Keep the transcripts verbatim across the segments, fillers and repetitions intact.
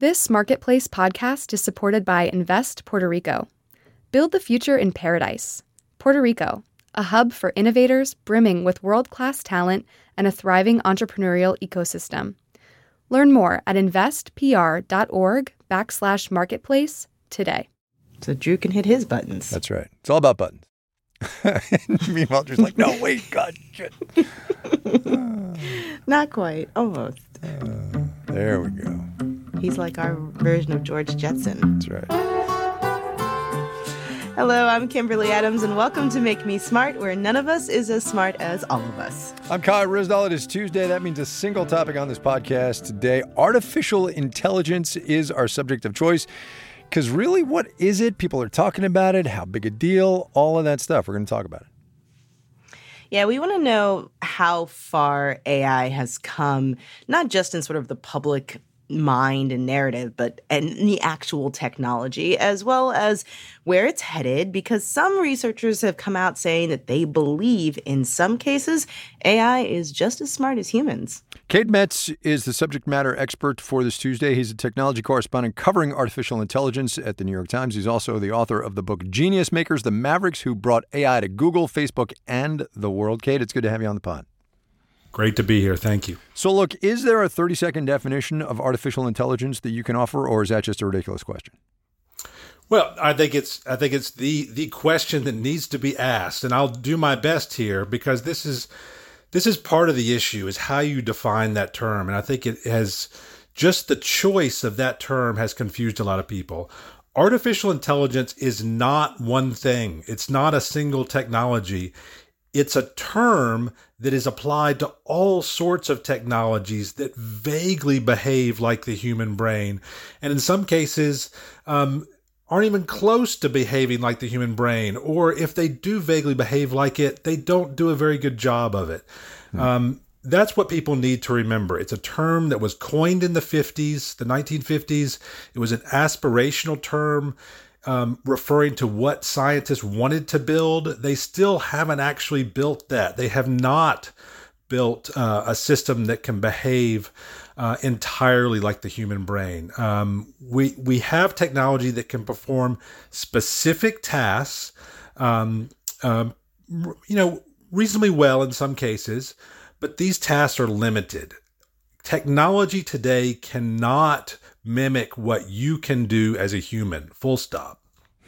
This Marketplace podcast is supported by Invest Puerto Rico. Build the future in paradise. Puerto Rico, a hub for innovators brimming with world-class talent and a thriving entrepreneurial ecosystem. Learn more at investpr.org backslash marketplace today. So Drew can hit his buttons. That's right. It's all about buttons. Meanwhile, Drew's like, no, wait, God, shit. uh, Not quite. Almost. Uh, there we go. He's like our version of George Jetson. That's right. Hello, I'm Kimberly Adams, and welcome to Make Me Smart, where none of us is as smart as all of us. I'm Kai Rizdal. It is Tuesday. That means a single topic on this podcast today. Artificial intelligence is our subject of choice, because really, what is it? People are talking about it. How big a deal? All of that stuff. We're going to talk about it. Yeah, we want to know how far A I has come, not just in sort of the public mind and narrative, but and the actual technology, as well as where it's headed, because some researchers have come out saying that they believe in some cases A I is just as smart as humans. Cade Metz is the subject matter expert for this Tuesday. He's a technology correspondent covering artificial intelligence at The New York Times. He's also the author of the book Genius Makers: The Mavericks Who Brought A I to Google, Facebook, and the World. Cade, it's good to have you on the pod. Great to be here. Thank you. So look, is there a thirty-second definition of artificial intelligence that you can offer, or is that just a ridiculous question? Well, I think it's I think it's the the question that needs to be asked, and I'll do my best here, because this is this is part of the issue, is how you define that term. And I think it has just the choice of that term has confused a lot of people. Artificial intelligence is not one thing. It's not a single technology. It's a term that is applied to all sorts of technologies that vaguely behave like the human brain, and in some cases um, aren't even close to behaving like the human brain, or if they do vaguely behave like it, they don't do a very good job of it. Mm. Um, that's what people need to remember. It's a term that was coined in the fifties, the nineteen fifties. It was an aspirational term. Um, referring to what scientists wanted to build. They still haven't actually built that. They have not built uh, a system that can behave uh, entirely like the human brain. Um, we we have technology that can perform specific tasks, um, um, you know, reasonably well in some cases, but these tasks are limited. Technology today cannot mimic what you can do as a human, full stop.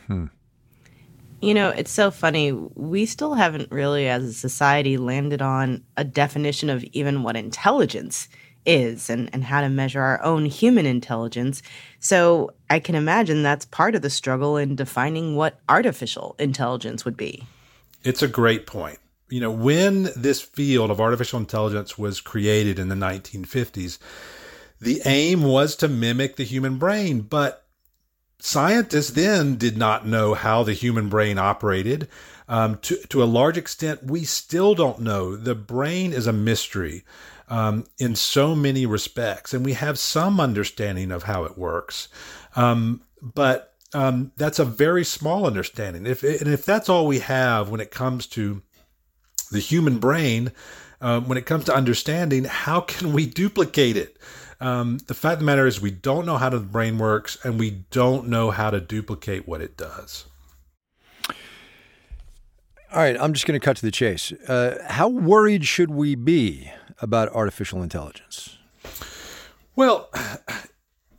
Hmm. You know, it's so funny. We still haven't really, as a society, landed on a definition of even what intelligence is and, and how to measure our own human intelligence. So I can imagine that's part of the struggle in defining what artificial intelligence would be. It's a great point. You know, when this field of artificial intelligence was created in the nineteen fifties, the aim was to mimic the human brain, but scientists then did not know how the human brain operated. Um, to, to a large extent, we still don't know. The brain is a mystery um, in so many respects, and we have some understanding of how it works. Um, but um, that's a very small understanding. If, and if that's all we have when it comes to the human brain, uh, when it comes to understanding, how can we duplicate it? Um, the fact of the matter is we don't know how the brain works, and we don't know how to duplicate what it does. All right, I'm just going to cut to the chase. Uh, how worried should we be about artificial intelligence? Well,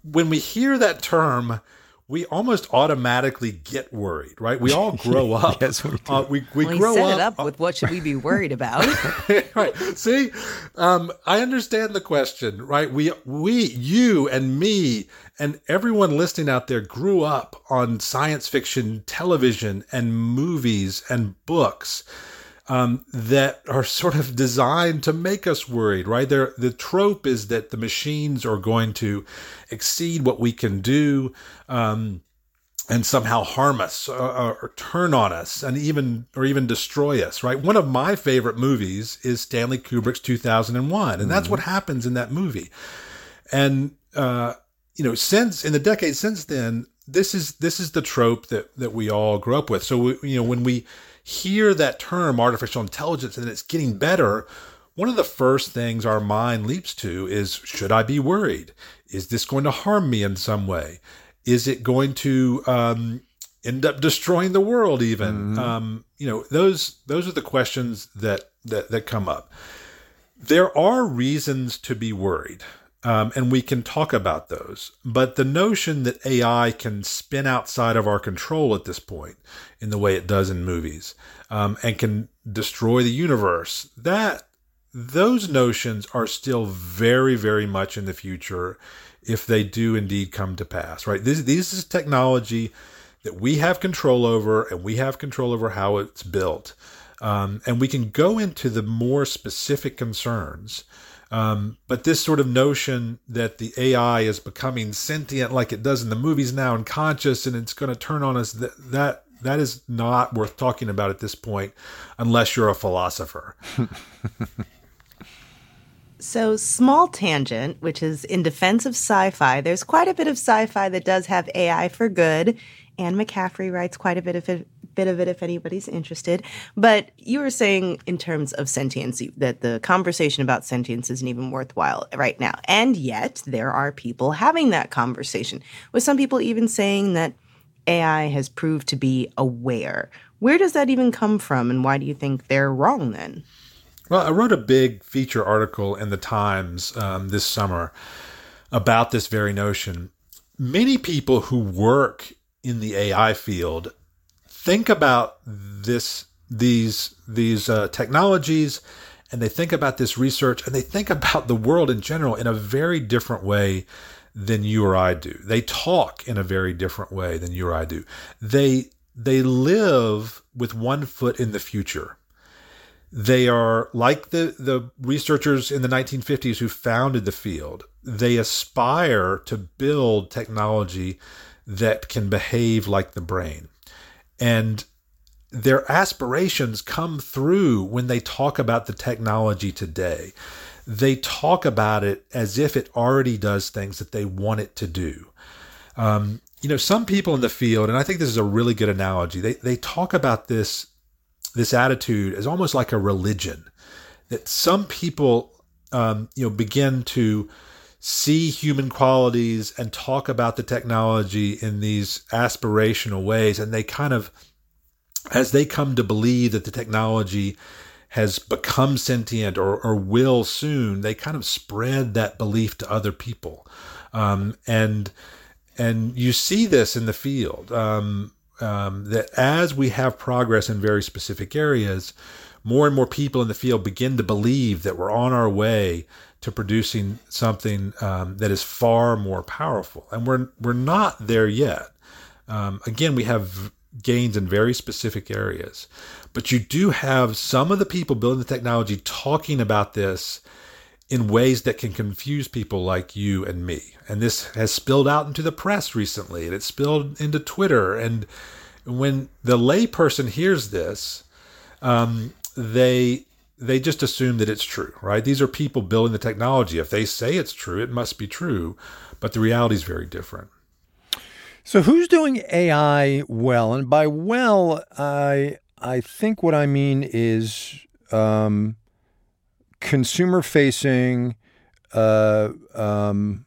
when we hear that term, we almost automatically get worried, right? We all grow up. Yes, we do. Uh, we we well, grow set up, it up with what should we be worried about? Right. See, um, I understand the question, right? We, we, you, and me, and everyone listening out there grew up on science fiction, television, and movies and books um, that are sort of designed to make us worried, right? They're, the trope is that the machines are going to exceed what we can do, um, and somehow harm us or, or turn on us and even, or even destroy us, right? One of my favorite movies is Stanley Kubrick's two thousand one. And that's mm-hmm. what happens in that movie. And, uh, you know, since in the decades since then, this is, this is the trope that, that we all grew up with. So, we, you know, when we hear that term artificial intelligence and it's getting better, one of the first things our mind leaps to is, should I be worried? Is this going to harm me in some way? Is it going to um, end up destroying the world even? Mm-hmm. Um, you know, those those are the questions that, that, that come up. There are reasons to be worried, um, and we can talk about those. But the notion that A I can spin outside of our control at this point in the way it does in movies um, and can destroy the universe, that those notions are still very, very much in the future if they do indeed come to pass, right? This, this is technology that we have control over, and we have control over how it's built. Um, and we can go into the more specific concerns. Um, but this sort of notion that the A I is becoming sentient like it does in the movies now and conscious, and it's going to turn on us, that, that that is not worth talking about at this point, unless you're a philosopher. So, small tangent, which is in defense of sci-fi, there's quite a bit of sci-fi that does have A I for good. Anne McCaffrey writes quite a bit of it, bit of it if anybody's interested. But you were saying in terms of sentience that the conversation about sentience isn't even worthwhile right now. And yet there are people having that conversation, with some people even saying that A I has proved to be aware. Where does that even come from, and why do you think they're wrong then? Well, I wrote a big feature article in the Times um, this summer about this very notion. Many people who work in the A I field think about this, these, these uh, technologies, and they think about this research, and they think about the world in general in a very different way than you or I do. They talk in a very different way than you or I do. They they live with one foot in the future. They are like the, the researchers in the nineteen fifties who founded the field. They aspire to build technology that can behave like the brain. And their aspirations come through when they talk about the technology today. They talk about it as if it already does things that they want it to do. Um, you know, some people in the field, and I think this is a really good analogy, they they talk about this This attitude is almost like a religion, that some people, um, you know, begin to see human qualities and talk about the technology in these aspirational ways. And they kind of, as they come to believe that the technology has become sentient or, or will soon, they kind of spread that belief to other people. Um, and, and you see this in the field, um, Um, that as we have progress in very specific areas, more and more people in the field begin to believe that we're on our way to producing something um, that is far more powerful. And we're we're not there yet. Um, again, we have gains in very specific areas. But you do have some of the people building the technology talking about this in ways that can confuse people like you and me. And this has spilled out into the press recently, and it's spilled into Twitter. And when the layperson hears this, um, they they just assume that it's true, right? These are people building the technology. If they say it's true, it must be true. But the reality is very different. So who's doing A I well? And by well, I, I think what I mean is um, consumer-facing, uh, um,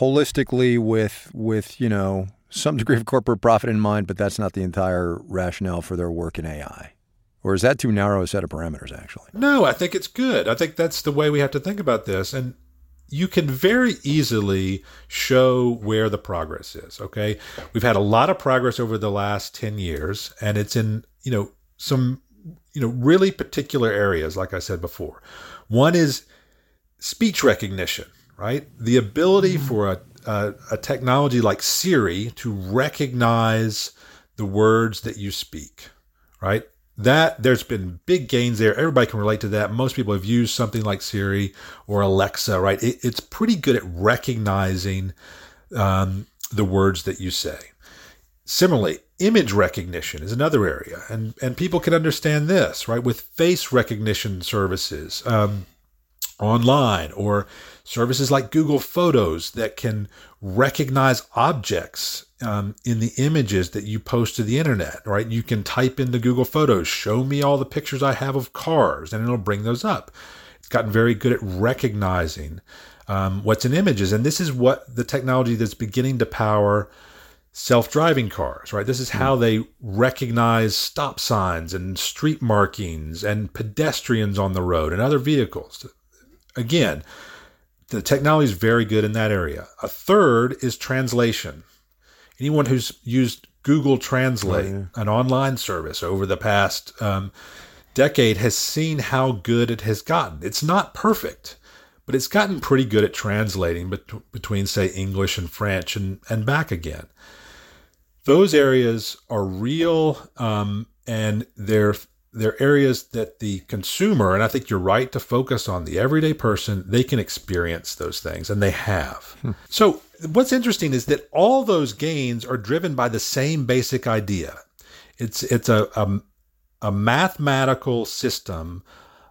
holistically with, with, you know, some degree of corporate profit in mind, but that's not the entire rationale for their work in A I. Or is that too narrow a set of parameters, actually? No, I think it's good. I think that's the way we have to think about this. And you can very easily show where the progress is, okay? We've had a lot of progress over the last ten years, and it's in, you know, some, you know, really particular areas, like I said before. One is speech recognition, right? The ability for a, a, a technology like Siri to recognize the words that you speak, right? That there's been big gains there. Everybody can relate to that. Most people have used something like Siri or Alexa, right? It, it's pretty good at recognizing um, the words that you say. Similarly, image recognition is another area, and, and people can understand this, right? With face recognition services, um, online, or services like Google Photos that can recognize objects um, in the images that you post to the internet, right? You can type into Google Photos, show me all the pictures I have of cars, and it'll bring those up. It's gotten very good at recognizing um, what's in images. And this is what the technology that's beginning to power self-driving cars, right? This is how they recognize stop signs and street markings and pedestrians on the road and other vehicles. Again, the technology is very good in that area. A third is translation. Anyone who's used Google Translate, oh, yeah. an online service, over the past um, decade has seen how good it has gotten. It's not perfect, but it's gotten pretty good at translating bet- between, say, English and French and, and back again. Those areas are real, um, and they're they're areas that the consumer, and I think you're right to focus on the everyday person, they can experience those things, and they have. Hmm. So what's interesting is that all those gains are driven by the same basic idea. It's it's a a, a mathematical system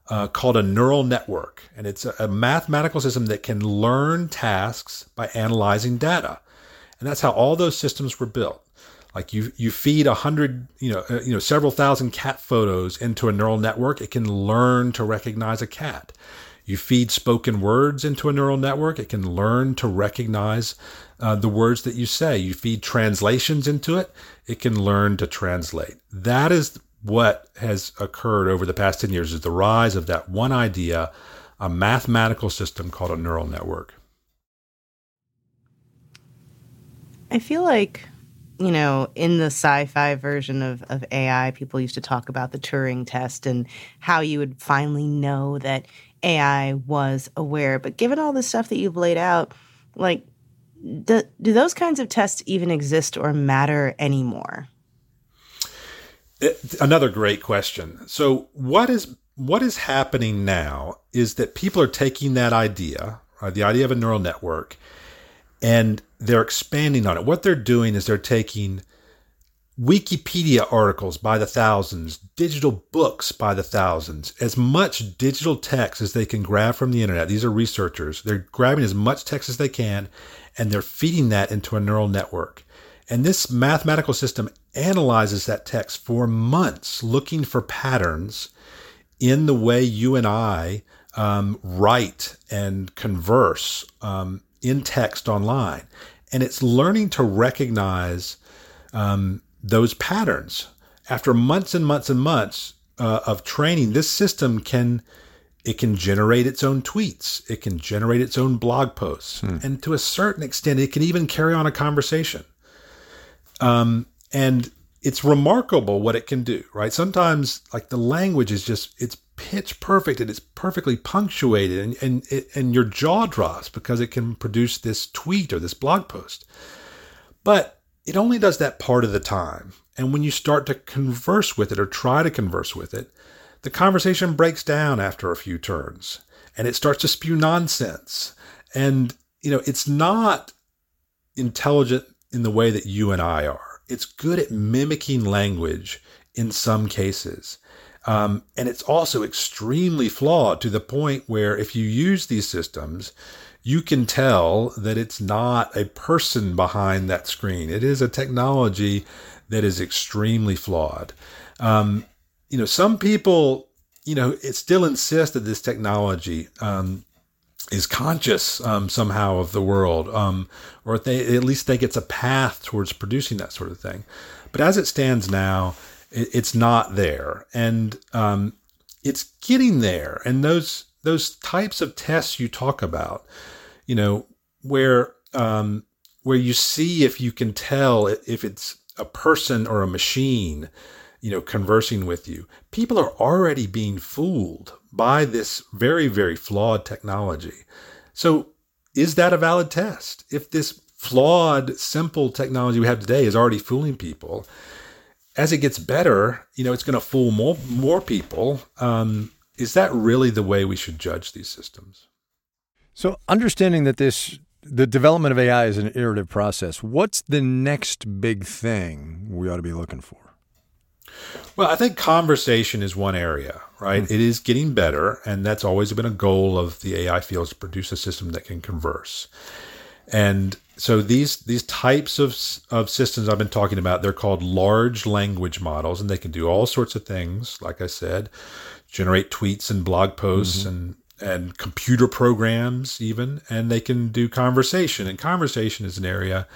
uh, called a neural network, and it's a, a mathematical system that can learn tasks by analyzing data, and that's how all those systems were built. Like you, you feed a hundred, you know, uh, you know, several thousand cat photos into a neural network. It can learn to recognize a cat. You feed spoken words into a neural network. It can learn to recognize uh, the words that you say. You feed translations into it. It can learn to translate. That is what has occurred over the past ten years, is the rise of that one idea, a mathematical system called a neural network. I feel like, you know, in the sci-fi version of, of A I, people used to talk about the Turing test and how you would finally know that A I was aware. But given all the stuff that you've laid out, like, do, do those kinds of tests even exist or matter anymore? It, another great question. So what is what is happening now is that people are taking that idea, right, the idea of a neural network, and they're expanding on it. What they're doing is they're taking Wikipedia articles by the thousands, digital books by the thousands, as much digital text as they can grab from the internet. These are researchers. They're grabbing as much text as they can, and they're feeding that into a neural network. And this mathematical system analyzes that text for months, looking for patterns in the way you and I um, write and converse um, in text online. And it's learning to recognize um, those patterns. After months and months and months uh, of training, this system can, it can generate its own tweets. It can generate its own blog posts. Hmm. And to a certain extent, it can even carry on a conversation. Um, and it's remarkable what it can do, right? Sometimes, like, the language is just, it's pitch perfect and it's perfectly punctuated, and and it, and your jaw drops because it can produce this tweet or this blog post. But it only does that part of the time. And when you start to converse with it or try to converse with it, the conversation breaks down after a few turns and it starts to spew nonsense. And, you know, it's not intelligent in the way that you and I are. It's good at mimicking language in some cases. Um, and it's also extremely flawed to the point where if you use these systems, you can tell that it's not a person behind that screen. It is a technology that is extremely flawed. Um, you know, some people, you know, it still insists that this technology um, is conscious um, somehow of the world, um, or they at least think it's a path towards producing that sort of thing. But as it stands now, it's not there, and um, it's getting there. And those those types of tests you talk about, you know, where um, where you see if you can tell if it's a person or a machine, you know, conversing with you. People are already being fooled by this very, very flawed technology. So, is that a valid test? If this flawed, simple technology we have today is already fooling people, as it gets better, you know, it's going to fool more more people. Um, is that really the way we should judge these systems? So, understanding that this the development of A I is an iterative process, what's the next big thing we ought to be looking for? Well, I think conversation is one area, right? Mm-hmm. It is getting better, and that's always been a goal of the A I field, to produce a system that can converse. And so these these types of of systems I've been talking about, they're called large language models, and they can do all sorts of things. Like I said, generate tweets and blog posts, mm-hmm. and and computer programs even, and they can do conversation. And conversation is an area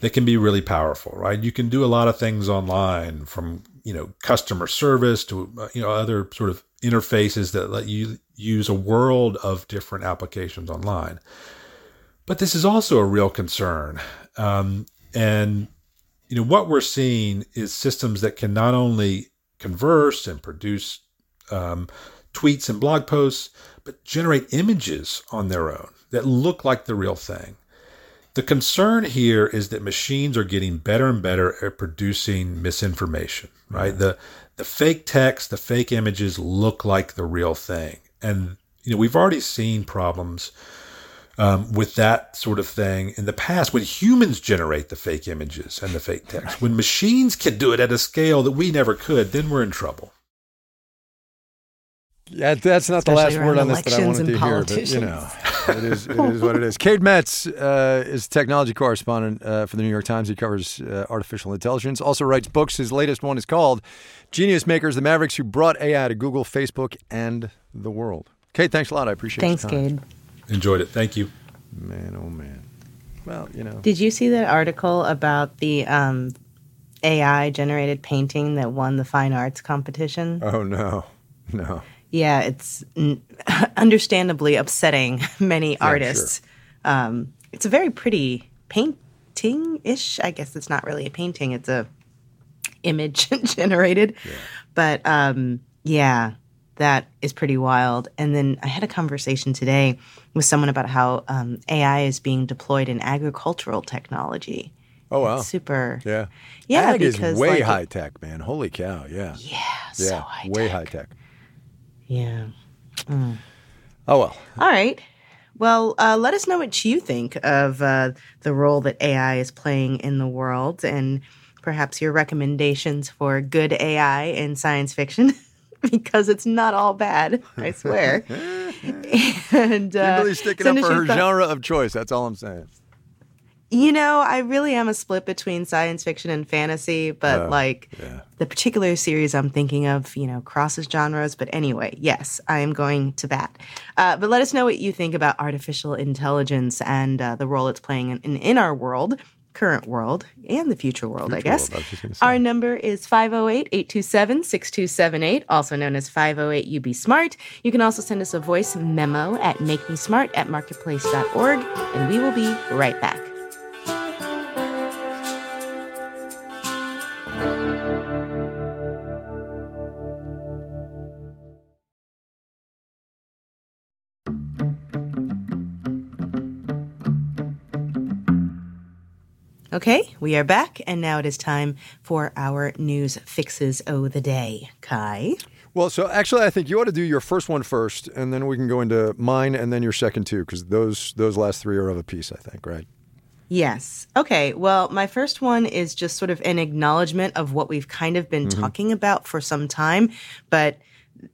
that can be really powerful, right? You can do a lot of things online, from, you know, customer service to, you know, other sort of interfaces that let you use a world of different applications online. But this is also a real concern. Um, and, you know, what we're seeing is systems that can not only converse and produce um, tweets and blog posts, but generate images on their own that look like the real thing. The concern here is that machines are getting better and better at producing misinformation, right? The the fake text, the fake images look like the real thing. And, you know, we've already seen problems um, with that sort of thing in the past when humans generate the fake images and the fake text. When machines can do it at a scale that we never could, then we're in trouble. Yeah, that's not Especially the last word on this that I wanted to hear, but, you know, it is, it is what it is. Cade Metz uh, is technology correspondent uh, for The New York Times. He covers uh, artificial intelligence, also writes books. His latest one is called Genius Makers: The Mavericks Who Brought A I to Google, Facebook, and the World. Cade, thanks a lot. I appreciate it. Thanks, Cade. Enjoyed it. Thank you. Man, oh, man. Well, you know. Did you see that article about the um, A I-generated painting that won the fine arts competition? Oh, no. No. Yeah, it's understandably upsetting many yeah, artists. Sure. Um, it's a very pretty painting-ish. I guess it's not really a painting. It's a image generated. Yeah. But, um, yeah, that is pretty wild. And then I had a conversation today with someone about how um, A I is being deployed in agricultural technology. Oh, wow. It's super. Yeah. Yeah, ag because, is way like, high-tech, man. Holy cow, yeah. Yeah, yeah so high-tech. Way high-tech. Yeah. Mm. Oh, well. All right. Well, uh, let us know what you think of uh, the role that A I is playing in the world and perhaps your recommendations for good A I in science fiction, because it's not all bad, I swear. and uh, Kimberly's sticking up for her thought- genre of choice. That's all I'm saying. You know, I really am a split between science fiction and fantasy, but, oh, like, yeah. the particular series I'm thinking of, you know, crosses genres. But anyway, yes, I am going to that. Uh, but let us know what you think about artificial intelligence and uh, the role it's playing in, in, in our world, current world, and the future world, future I guess. World, I our number is five oh eight, eight two seven, six two seven eight, also known as five oh eight U B SMART. You can also send us a voice memo at make me smart at marketplace dot org, and we will be right back. Okay, we are back, and now it is time for our news fixes of the day. Kai? Well, so actually, I think you ought to do your first one first, and then we can go into mine, and then your second two, because those those last three are of a piece, I think, right? Yes. Okay, well, my first one is just sort of an acknowledgement of what we've kind of been mm-hmm. talking about for some time, but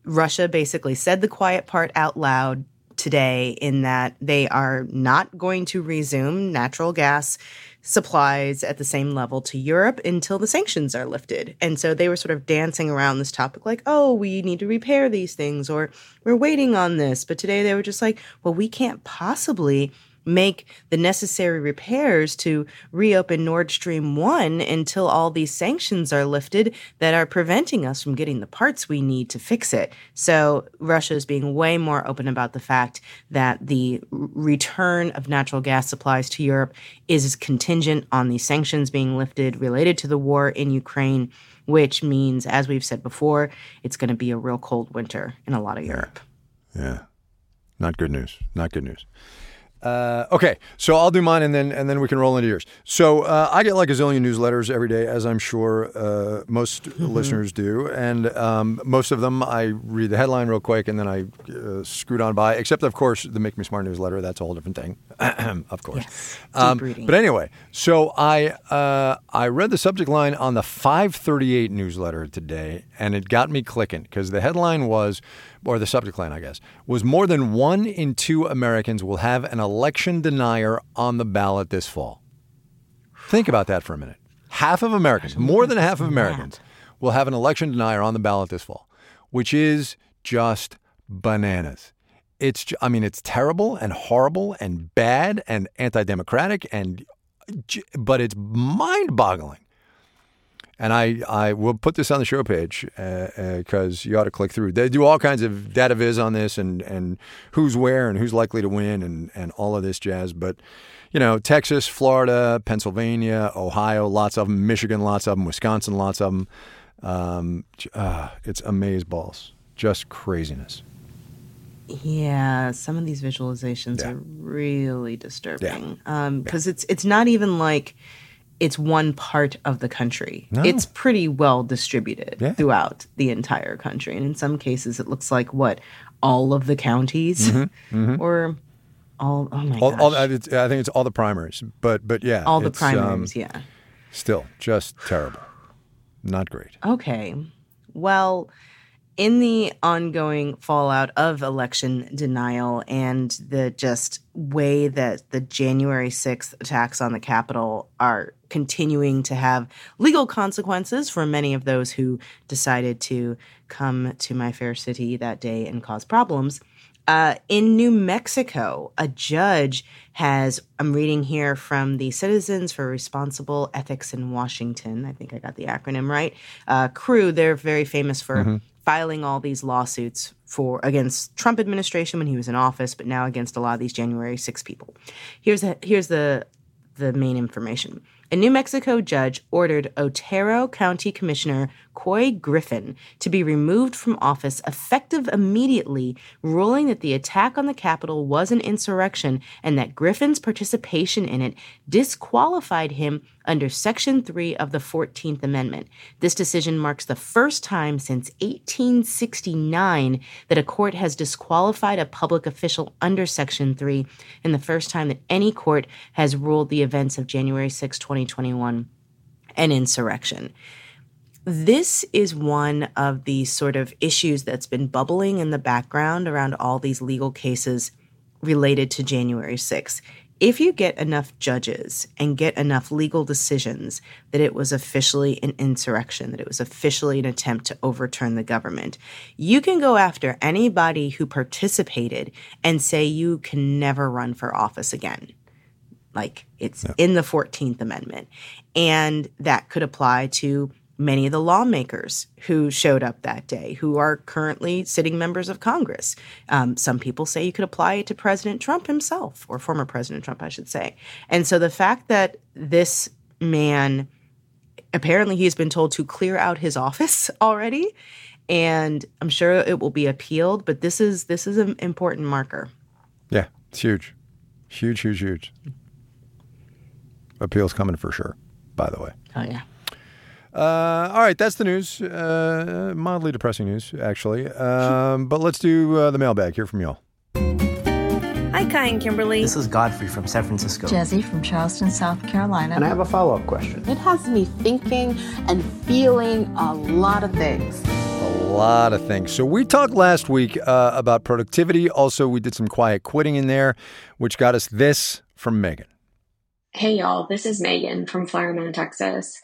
Russia basically said the quiet part out loud today in that they are not going to resume natural gas supplies at the same level to Europe until the sanctions are lifted. And so they were sort of dancing around this topic like, oh, we need to repair these things, or we're waiting on this. But today they were just like, well, we can't possibly make the necessary repairs to reopen Nord Stream one until all these sanctions are lifted that are preventing us from getting the parts we need to fix it. So Russia is being way more open about the fact that the return of natural gas supplies to Europe is contingent on the sanctions being lifted related to the war in Ukraine, which means, as we've said before, it's going to be a real cold winter in a lot of Europe. Yeah. yeah. Not good news. Not good news. Uh, okay, so I'll do mine, and then and then we can roll into yours. So uh, I get like a zillion newsletters every day, as I'm sure uh, most mm-hmm. listeners do, and um, most of them I read the headline real quick, and then I uh, scoot on by. Except, of course, the Make Me Smart newsletter. That's a whole different thing, of course. Yes. Um, but anyway, so I uh, I read the subject line on the five thirty-eight newsletter today, and it got me clicking because the headline was, or the subject line, I guess, was more than one in two Americans will have an election denier on the ballot this fall. Think about that for a minute. Half of Americans, more than half of Americans, will have an election denier on the ballot this fall, which is just bananas. It's, I mean, it's terrible and horrible and bad and anti-democratic, and but it's mind-boggling. And I, I will put this on the show page because uh, uh, you ought to click through. They do all kinds of data viz on this and, and who's where and who's likely to win and, and all of this jazz. But, you know, Texas, Florida, Pennsylvania, Ohio, lots of them, Michigan, lots of them, Wisconsin, lots of them. Um, uh, it's amazeballs, just craziness. Yeah, some of these visualizations yeah. are really disturbing because yeah. um, yeah. it's it's not even like it's one part of the country. No. It's pretty well distributed yeah. throughout the entire country. And in some cases, it looks like, what, all of the counties? Mm-hmm. Mm-hmm. Or all, oh my all, gosh. All, I think it's all the primaries, but, but yeah. All the primaries, um, yeah. Still, just terrible. Not great. Okay. Well, in the ongoing fallout of election denial and the just way that the January sixth attacks on the Capitol are continuing to have legal consequences for many of those who decided to come to my fair city that day and cause problems, uh, in New Mexico, a judge has, I'm reading here from the Citizens for Responsible Ethics in Washington, I think I got the acronym right, uh, C R E W, they're very famous for mm-hmm. filing all these lawsuits for against Trump administration when he was in office, but now against a lot of these January sixth people. Here's a, here's the the main information. A New Mexico judge ordered Otero County Commissioner Couy Griffin to be removed from office effective immediately, ruling that the attack on the Capitol was an insurrection and that Griffin's participation in it disqualified him under Section three of the fourteenth Amendment. This decision marks the first time since eighteen sixty-nine that a court has disqualified a public official under Section three, and the first time that any court has ruled the events of January sixth, twenty twenty-one, an insurrection. This is one of the sort of issues that's been bubbling in the background around all these legal cases related to January sixth. If you get enough judges and get enough legal decisions that it was officially an insurrection, that it was officially an attempt to overturn the government, you can go after anybody who participated and say you can never run for office again. Like, it's yeah. in the fourteenth Amendment. And that could apply to many of the lawmakers who showed up that day, who are currently sitting members of Congress. Um, some people say you could apply it to President Trump himself, or former President Trump, I should say. And so the fact that this man, apparently he's been told to clear out his office already, and I'm sure it will be appealed, but this is this is an important marker. Yeah, it's huge. Huge, huge, huge. Appeal's coming for sure, by the way. Oh, yeah. Uh, all right, that's the news. Uh, mildly depressing news, actually. Um, but let's do uh, the mailbag. Hear from y'all. Hi, Kai and Kimberly. This is Godfrey from San Francisco. Jazzy from Charleston, South Carolina. And I have a follow-up question. It has me thinking and feeling a lot of things. A lot of things. So we talked last week uh, about productivity. Also, we did some quiet quitting in there, which got us this from Megan. Hey, y'all. This is Megan from Flowerman, Texas.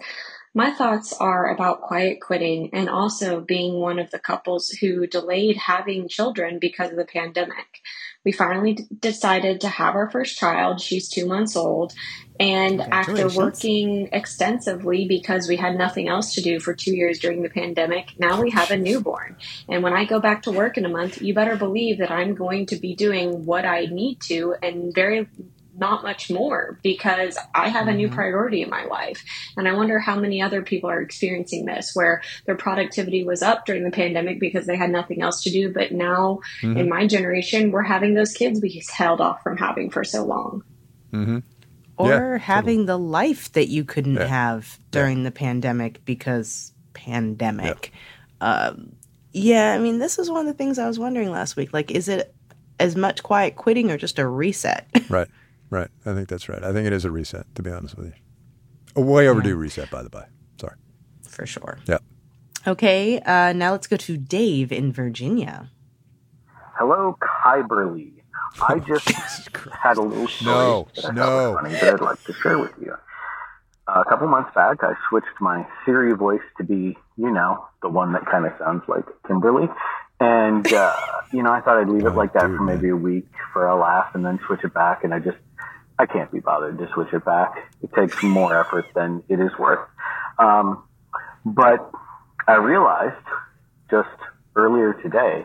My thoughts are about quiet quitting and also being one of the couples who delayed having children because of the pandemic. We finally d- decided to have our first child. She's two months old. And after working extensively because we had nothing else to do for two years during the pandemic, now we have a newborn. And when I go back to work in a month, you better believe that I'm going to be doing what I need to and very not much more, because I have a new priority in my life. And I wonder how many other people are experiencing this, where their productivity was up during the pandemic because they had nothing else to do. But now mm-hmm. in my generation, we're having those kids we held off from having for so long. Mm-hmm. Or yeah, having totally. the life that you couldn't yeah. have during yeah. the pandemic because pandemic. Yeah. Um, yeah, I mean, this is one of the things I was wondering last week. Like, is it as much quiet quitting or just a reset? Right. Right. I think that's right. I think it is a reset, to be honest with you. A way overdue reset, by the by. Sorry. For sure. Yeah. Okay. Uh, now let's go to Dave in Virginia. Hello, Kimberly. Oh, I just had a little story no, that, I no. funny that I'd like to share with you. Uh, a couple months back, I switched my Siri voice to be, you know, the one that kind of sounds like Kimberly. And, uh, you know, I thought I'd leave it like that for maybe a week for a laugh and then switch it back. And I just, I can't be bothered to switch it back. It takes more effort than it is worth. Um, but I realized just earlier today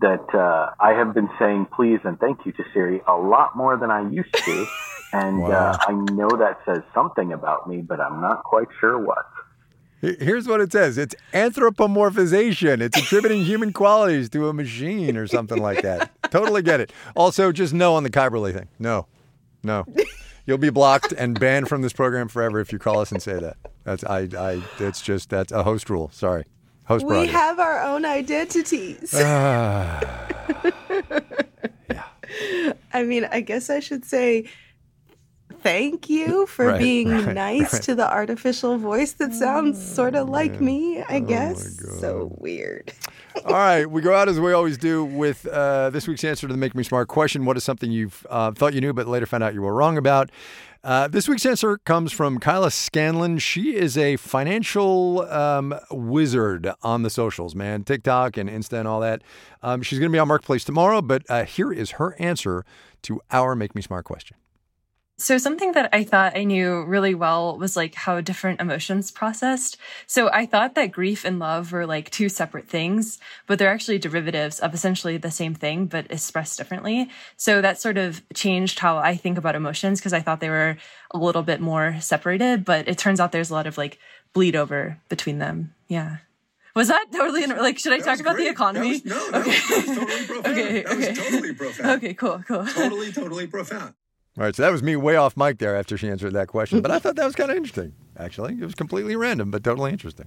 that uh, I have been saying please and thank you to Siri a lot more than I used to. And wow. uh, I know that says something about me, but I'm not quite sure what. Here's what it says. It's anthropomorphization. It's attributing human qualities to a machine or something like that. Totally get it. Also, just no on the Kimberly thing. No. No. You'll be blocked and banned from this program forever if you call us and say that. That's I. I. That's just, that's a host rule. Sorry. Host we have our own identities. Uh, yeah. I mean, I guess I should say... Thank you for right, being right, nice right. to the artificial voice that sounds sort of like yeah. me, I guess. Oh so weird. All right. We go out as we always do with uh, this week's answer to the Make Me Smart question. What is something you've uh, thought you knew but later found out you were wrong about? Uh, this week's answer comes from Kyla Scanlon. She is a financial um, wizard on the socials, man. TikTok and Insta and all that. Um, she's going to be on Marketplace tomorrow, but uh, here is her answer to our Make Me Smart question. So something that I thought I knew really well was like how different emotions processed. So I thought that grief and love were like two separate things, but they're actually derivatives of essentially the same thing, but expressed differently. So that sort of changed how I think about emotions because I thought they were a little bit more separated, but it turns out there's a lot of like bleed over between them. Yeah. Was that totally, like, should I that talk about great. the economy? That was, no, okay. that was totally profound. Okay, that okay. was totally profound. Okay, cool, cool. Totally, totally profound. All right, so that was me way off mic there after she answered that question. But I thought that was kind of interesting, actually. It was completely random, but totally interesting.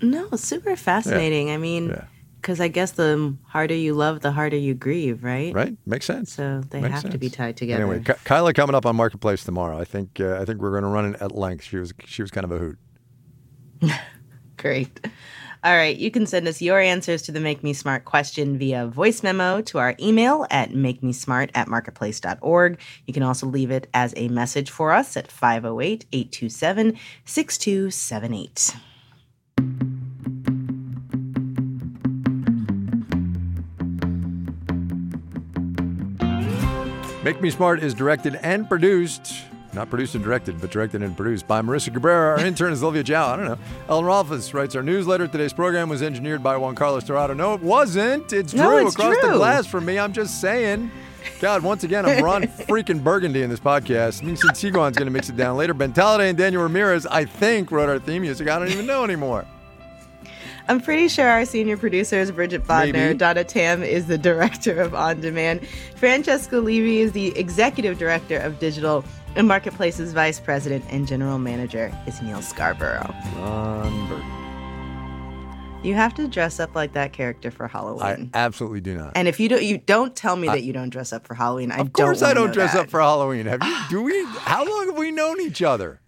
No, super fascinating. Yeah. I mean, because yeah. I guess the harder you love, the harder you grieve, right? Right, makes sense. So they makes have sense. to be tied together. Anyway, K- Kyla coming up on Marketplace tomorrow. I think uh, I think we're going to run it at length. She was she was kind of a hoot. Great. All right, you can send us your answers to the Make Me Smart question via voice memo to our email at make me smart at marketplace dot org. You can also leave it as a message for us at five oh eight, eight two seven, six two seven eight. Make Me Smart is directed and produced... Not produced and directed, but directed and produced by Marissa Cabrera. Our intern is Olivia Jow. I don't know. Ellen Rolfes writes our newsletter. Today's program was engineered by Juan Carlos Dorado. No, it wasn't. It's Drew no, it's across Drew. the glass from me. I'm just saying. God, once again, I'm Ron freaking Burgundy in this podcast. Mingxin Siguan's going to mix it down later. Ben Talladay and Daniel Ramirez, I think, wrote our theme music. I don't even know anymore. I'm pretty sure our senior producer is Bridget Bodner. Donna Tam is the director of On Demand. Francesca Levy is the executive director of Digital. And Marketplace's vice president and general manager is Neil Scarborough. You have to dress up like that character for Halloween. I absolutely do not. And if you don't, you don't tell me I, that you don't dress up for Halloween. I of don't course I don't dress that. up for Halloween. Have you? Do we? How long have we known each other?